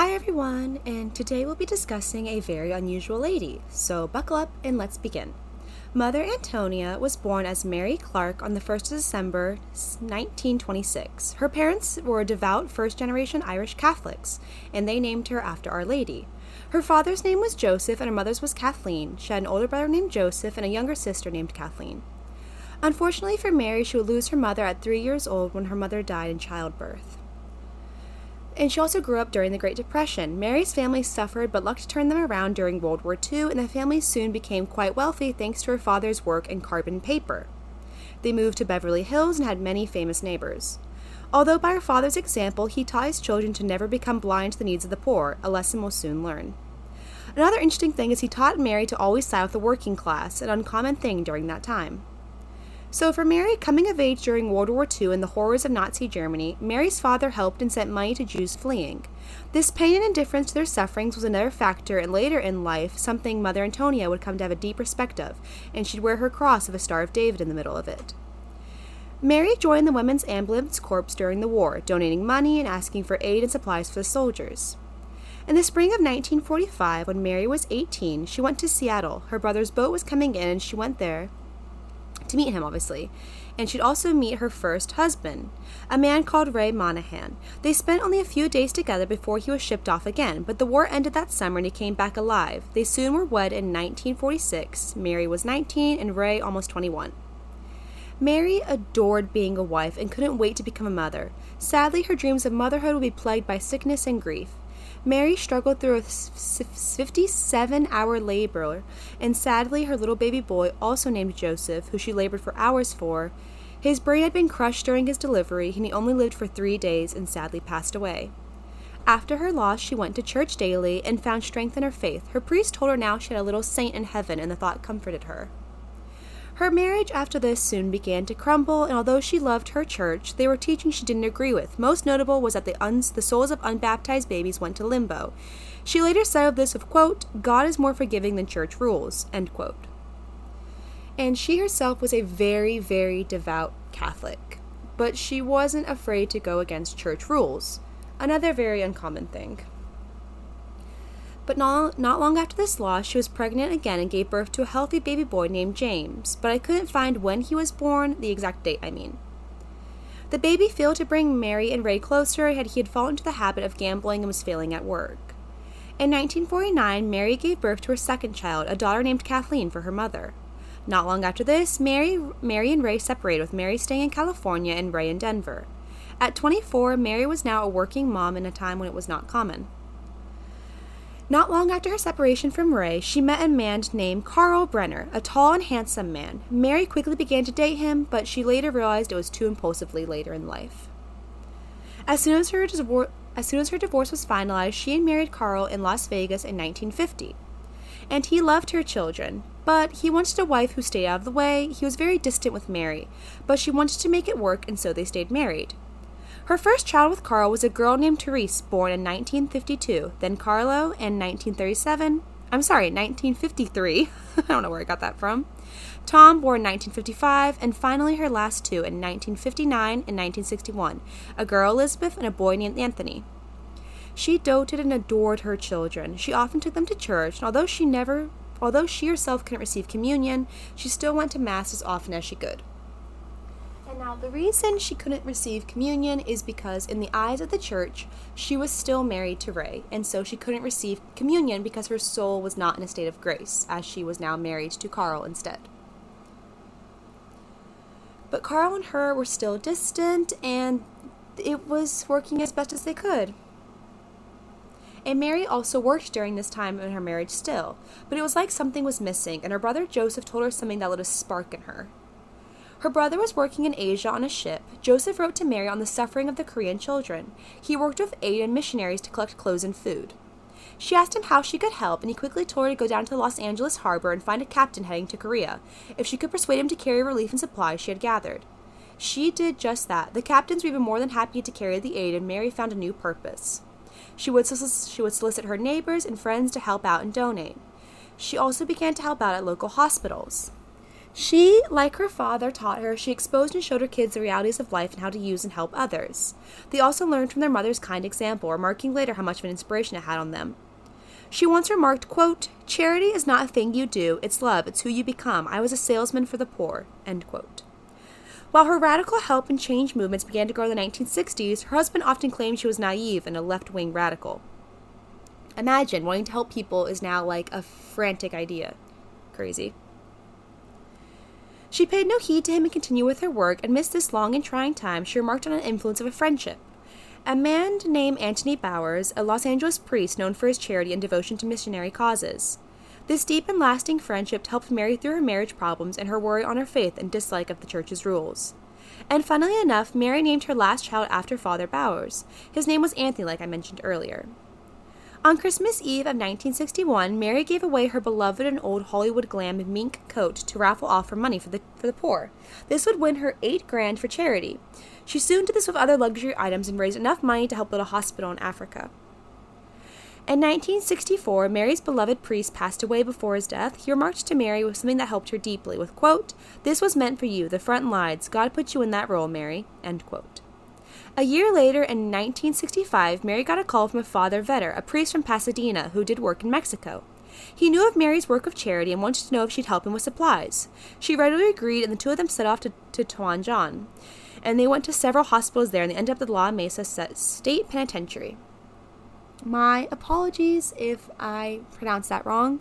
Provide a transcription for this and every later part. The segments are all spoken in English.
Hi everyone, and today we'll be discussing a very unusual lady, so buckle up and let's begin. Mother Antonia was born as Mary Clark on the 1st of December, 1926. Her parents were devout first-generation Irish Catholics, and they named her after Our Lady. Her father's name was Joseph and her mother's was Kathleen. She had an older brother named Joseph and a younger sister named Kathleen. Unfortunately for Mary, she would lose her mother at 3 years old when her mother died in childbirth. And she also grew up during the Great Depression. Mary's family suffered, but luck turned them around during World War II, and the family soon became quite wealthy thanks to her father's work in carbon paper. They moved to Beverly Hills and had many famous neighbors. Although by her father's example, he taught his children to never become blind to the needs of the poor, a lesson we'll soon learn. Another interesting thing is he taught Mary to always side with the working class, an uncommon thing during that time. So for Mary, coming of age during World War II and the horrors of Nazi Germany, Mary's father helped and sent money to Jews fleeing. This pain and indifference to their sufferings was another factor, and later in life, something Mother Antonia would come to have a deep respect of, and she'd wear her cross of a Star of David in the middle of it. Mary joined the Women's Ambulance Corps during the war, donating money and asking for aid and supplies for the soldiers. In the spring of 1945, when Mary was 18, she went to Seattle. Her brother's boat was coming in, and she went there to meet him, obviously, and she'd also meet her first husband, a man called Ray Monahan. They spent only a few days together before he was shipped off again, but the war ended that summer and he came back alive. They soon were wed in 1946. Mary was 19 and Ray almost 21. Mary adored being a wife and couldn't wait to become a mother. Sadly, her dreams of motherhood would be plagued by sickness and grief. Mary struggled through a 57-hour labor, and sadly her little baby boy, also named Joseph, who she labored for hours for, his brain had been crushed during his delivery, and he only lived for 3 days and sadly passed away. After her loss, she went to church daily and found strength in her faith. Her priest told her now she had a little saint in heaven, and the thought comforted her. Her marriage after this soon began to crumble, and although she loved her church, there were teachings she didn't agree with. Most notable was that the souls of unbaptized babies went to limbo. She later said of this, quote, "God is more forgiving than church rules," end quote. And she herself was a very, very devout Catholic, but she wasn't afraid to go against church rules, another very uncommon thing. But not long after this loss, she was pregnant again and gave birth to a healthy baby boy named James, but I couldn't find when he was born, the exact date I mean. The baby failed to bring Mary and Ray closer, and he had fallen into the habit of gambling and was failing at work. In 1949, Mary gave birth to her second child, a daughter named Kathleen, for her mother. Not long after this, Mary and Ray separated, with Mary staying in California and Ray in Denver. At 24, Mary was now a working mom in a time when it was not common. Not long after her separation from Ray, she met a man named Carl Brenner, a tall and handsome man. Mary quickly began to date him, but she later realized it was too impulsively later in life. As soon as her divorce was finalized, she married Carl in Las Vegas in 1950. And he loved her children, but he wanted a wife who stayed out of the way. He was very distant with Mary, but she wanted to make it work, and so they stayed married. Her first child with Carl was a girl named Therese, born in 1952, then Carlo in 1953, I don't know where I got that from, Tom, born in 1955, and finally her last two in 1959 and 1961, a girl Elizabeth and a boy named Anthony. She doted and adored her children. She often took them to church, and although she herself couldn't receive communion, she still went to Mass as often as she could. And now the reason she couldn't receive communion is because in the eyes of the church, she was still married to Ray, and so she couldn't receive communion because her soul was not in a state of grace, as she was now married to Carl instead. But Carl and her were still distant, and it was working as best as they could. And Mary also worked during this time in her marriage still, but it was like something was missing, and her brother Joseph told her something that lit a spark in her. Her brother was working in Asia on a ship. Joseph wrote to Mary on the suffering of the Korean children. He worked with aid and missionaries to collect clothes and food. She asked him how she could help, and he quickly told her to go down to the Los Angeles harbor and find a captain heading to Korea, if she could persuade him to carry relief and supplies she had gathered. She did just that. The captains were even more than happy to carry the aid, and Mary found a new purpose. She would solicit her neighbors and friends to help out and donate. She also began to help out at local hospitals. She, like her father taught her, she exposed and showed her kids the realities of life and how to use and help others. They also learned from their mother's kind example, remarking later how much of an inspiration it had on them. She once remarked, quote, "Charity is not a thing you do, it's love, it's who you become. I was a salesman for the poor," end quote. While her radical help and change movements began to grow in the 1960s, her husband often claimed she was naive and a left-wing radical. Imagine, wanting to help people is now like a frantic idea. Crazy. She paid no heed to him and continued with her work, and amidst this long and trying time, she remarked on an influence of a friendship. A man named Anthony Bowers, a Los Angeles priest known for his charity and devotion to missionary causes. This deep and lasting friendship helped Mary through her marriage problems and her worry on her faith and dislike of the church's rules. And funnily enough, Mary named her last child after Father Bowers. His name was Anthony, like I mentioned earlier. On Christmas Eve of 1961, Mary gave away her beloved and old Hollywood glam mink coat to raffle off for money for the poor. This would win her $8,000 for charity. She soon did this with other luxury items and raised enough money to help build a hospital in Africa. In 1964, Mary's beloved priest passed away before his death. He remarked to Mary with something that helped her deeply, with, quote, "This was meant for you, the front lines. God put you in that role, Mary," end quote. A year later, in 1965, Mary got a call from a Father Vetter, a priest from Pasadena, who did work in Mexico. He knew of Mary's work of charity and wanted to know if she'd help him with supplies. She readily agreed, and the two of them set off to Tijuana, and they went to several hospitals there, and they ended up at the La Mesa State Penitentiary. My apologies if I pronounced that wrong.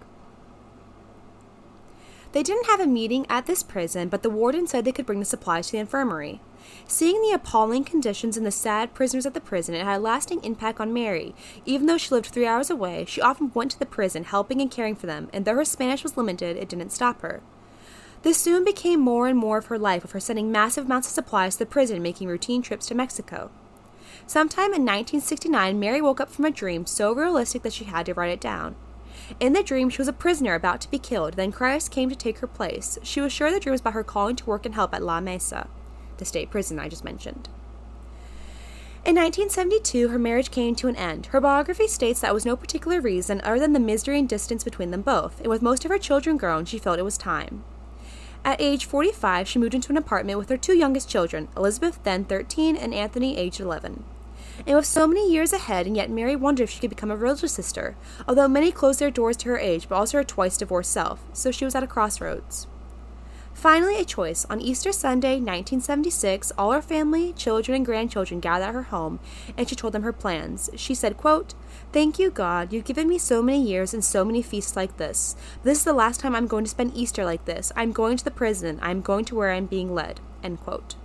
They didn't have a meeting at this prison, but the warden said they could bring the supplies to the infirmary. Seeing the appalling conditions and the sad prisoners at the prison, it had a lasting impact on Mary. Even though she lived 3 hours away, she often went to the prison, helping and caring for them, and though her Spanish was limited, it didn't stop her. This soon became more and more of her life, with her sending massive amounts of supplies to the prison and making routine trips to Mexico. Sometime in 1969, Mary woke up from a dream so realistic that she had to write it down. In the dream, she was a prisoner about to be killed, then Christ came to take her place. She was sure the dream was about her calling to work and help at La Mesa, the state prison I just mentioned. In 1972, her marriage came to an end. Her biography states that was no particular reason other than the misery and distance between them both, and with most of her children grown, she felt it was time. At age 45, she moved into an apartment with her two youngest children, Elizabeth, then 13, and Anthony, aged 11. And with so many years ahead, and yet Mary wondered if she could become a religious sister, although many closed their doors to her age, but also her twice-divorced self, so she was at a crossroads. Finally, a choice. On Easter Sunday, 1976, all her family, children, and grandchildren gathered at her home, and she told them her plans. She said, quote, "Thank you, God. You've given me so many years and so many feasts like this. This is the last time I'm going to spend Easter like this. I'm going to the prison. I'm going to where I'm being led," end quote.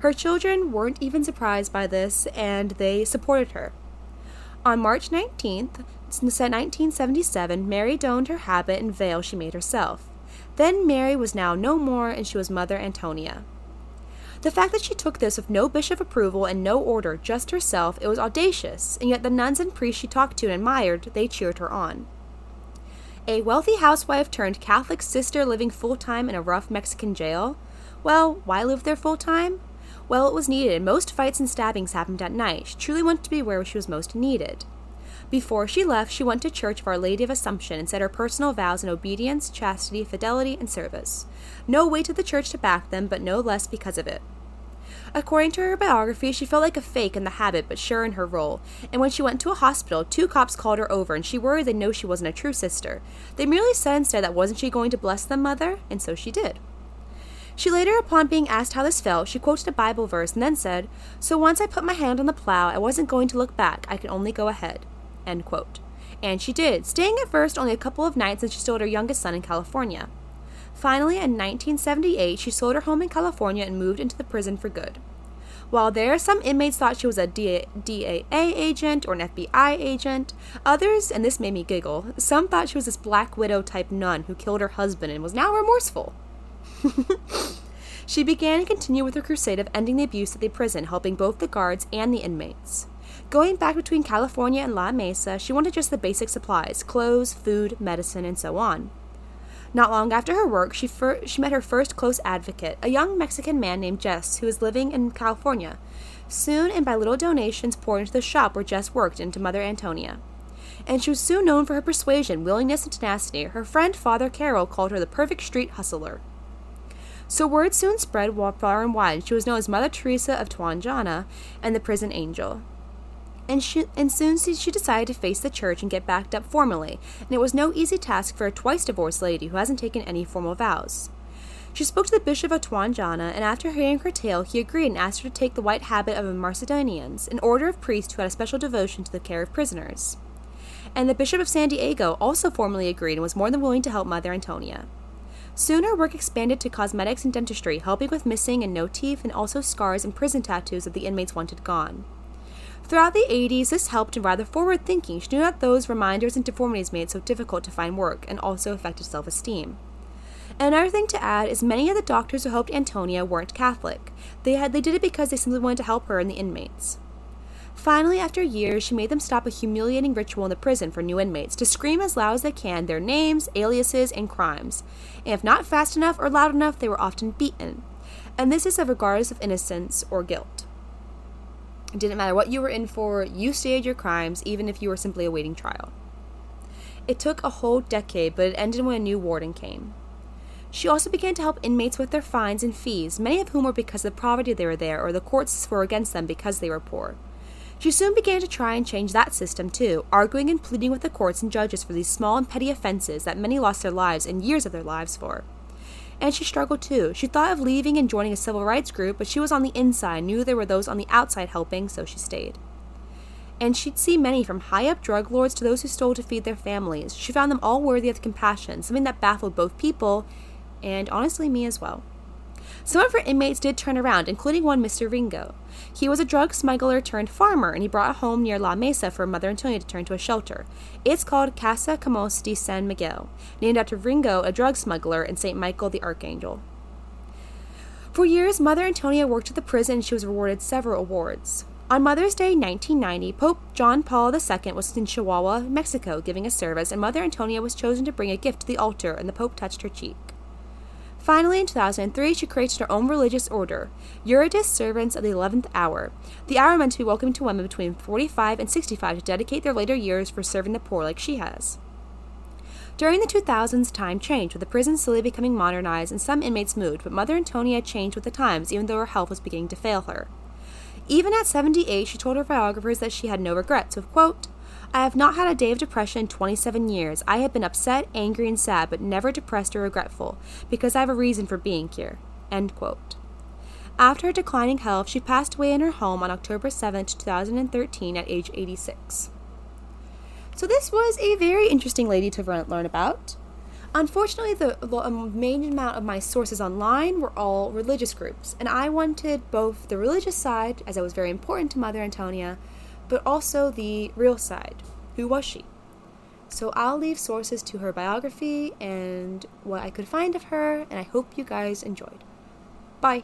Her children weren't even surprised by this, and they supported her. On March 19th, 1977, Mary donned her habit and veil she made herself. Then Mary was now no more, and she was Mother Antonia. The fact that she took this with no bishop approval and no order, just herself, it was audacious, and yet the nuns and priests she talked to and admired, they cheered her on. A wealthy housewife turned Catholic sister living full-time in a rough Mexican jail? Well, why live there full-time? Well, it was needed, and most fights and stabbings happened at night. She truly wanted to be where she was most needed. Before she left, she went to Church of Our Lady of Assumption and said her personal vows in obedience, chastity, fidelity, and service. No weight to the church to back them, but no less because of it. According to her biography, she felt like a fake in the habit, but sure in her role, and when she went to a hospital, two cops called her over, and she worried they'd know she wasn't a true sister. They merely said instead that wasn't she going to bless them, Mother? And so she did. She later, upon being asked how this felt, she quoted a Bible verse and then said, "So once I put my hand on the plow, I wasn't going to look back, I could only go ahead," end quote. And she did, staying at first only a couple of nights since she sold her youngest son in California. Finally, in 1978, she sold her home in California and moved into the prison for good. While there, some inmates thought she was a DAA agent or an FBI agent. Others, and this made me giggle, some thought she was this black widow-type nun who killed her husband and was now remorseful. She began and continued with her crusade of ending the abuse at the prison, helping both the guards and the inmates. Going back between California and La Mesa, she wanted just the basic supplies: clothes, food, medicine, and so on. Not long after her work, she met her first close advocate, a young Mexican man named Jess, who was living in California. Soon, and by little donations, poured into the shop where Jess worked, into Mother Antonia. And she was soon known for her persuasion, willingness, and tenacity. Her friend Father Carroll called her the perfect street hustler. So word soon spread far and wide. She was known as Mother Teresa of Tijuana and the Prison Angel. And soon she decided to face the church and get backed up formally, and it was no easy task for a twice-divorced lady who hasn't taken any formal vows. She spoke to the Bishop of Tijuana, and after hearing her tale, he agreed and asked her to take the white habit of the Mercedarians, an order of priests who had a special devotion to the care of prisoners. And the Bishop of San Diego also formally agreed and was more than willing to help Mother Antonia. Soon her work expanded to cosmetics and dentistry, helping with missing and no teeth, and also scars and prison tattoos that the inmates wanted gone. Throughout the 80s, this helped in rather forward-thinking. She knew that those reminders and deformities made it so difficult to find work, and also affected self-esteem. And another thing to add is many of the doctors who helped Antonia weren't Catholic. They did it because they simply wanted to help her and the inmates. Finally, after years, she made them stop a humiliating ritual in the prison for new inmates to scream as loud as they can their names, aliases, and crimes. And if not fast enough or loud enough, they were often beaten. And this is regardless of innocence or guilt. It didn't matter what you were in for, you stated your crimes, even if you were simply awaiting trial. It took a whole decade, but it ended when a new warden came. She also began to help inmates with their fines and fees, many of whom were because of the poverty they were there, or the courts were against them because they were poor. She soon began to try and change that system too, arguing and pleading with the courts and judges for these small and petty offenses that many lost their lives and years of their lives for. And she struggled too. She thought of leaving and joining a civil rights group, but she was on the inside, knew there were those on the outside helping, so she stayed. And she'd see many, from high-up drug lords to those who stole to feed their families. She found them all worthy of compassion, something that baffled both people, and honestly me as well. Some of her inmates did turn around, including one Mr. Ringo. He was a drug smuggler turned farmer, and he brought a home near La Mesa for Mother Antonia to turn to a shelter. It's called Casa Camos de San Miguel, named after Ringo, a drug smuggler, and St. Michael the Archangel. For years, Mother Antonia worked at the prison, and she was awarded several awards. On Mother's Day 1990, Pope John Paul II was in Chihuahua, Mexico, giving a service, and Mother Antonia was chosen to bring a gift to the altar, and the Pope touched her cheek. Finally, in 2003, she created her own religious order, Eudist Servants of the 11th Hour, the hour meant to be welcome to women between 45 and 65 to dedicate their later years for serving the poor like she has. During the 2000s, time changed, with the prison slowly becoming modernized and some inmates moved, but Mother Antonia changed with the times, even though her health was beginning to fail her. Even at 78, she told her biographers that she had no regrets, with, quote, "I have not had a day of depression in 27 years. I have been upset, angry, and sad, but never depressed or regretful, because I have a reason for being here." End quote. After her declining health, she passed away in her home on October 7, 2013 at age 86. So this was a very interesting lady to learn about. Unfortunately, the main amount of my sources online were all religious groups, and I wanted both the religious side, as it was very important to Mother Antonia, but also the real side. Who was she? So I'll leave sources to her biography and what I could find of her, and I hope you guys enjoyed. Bye!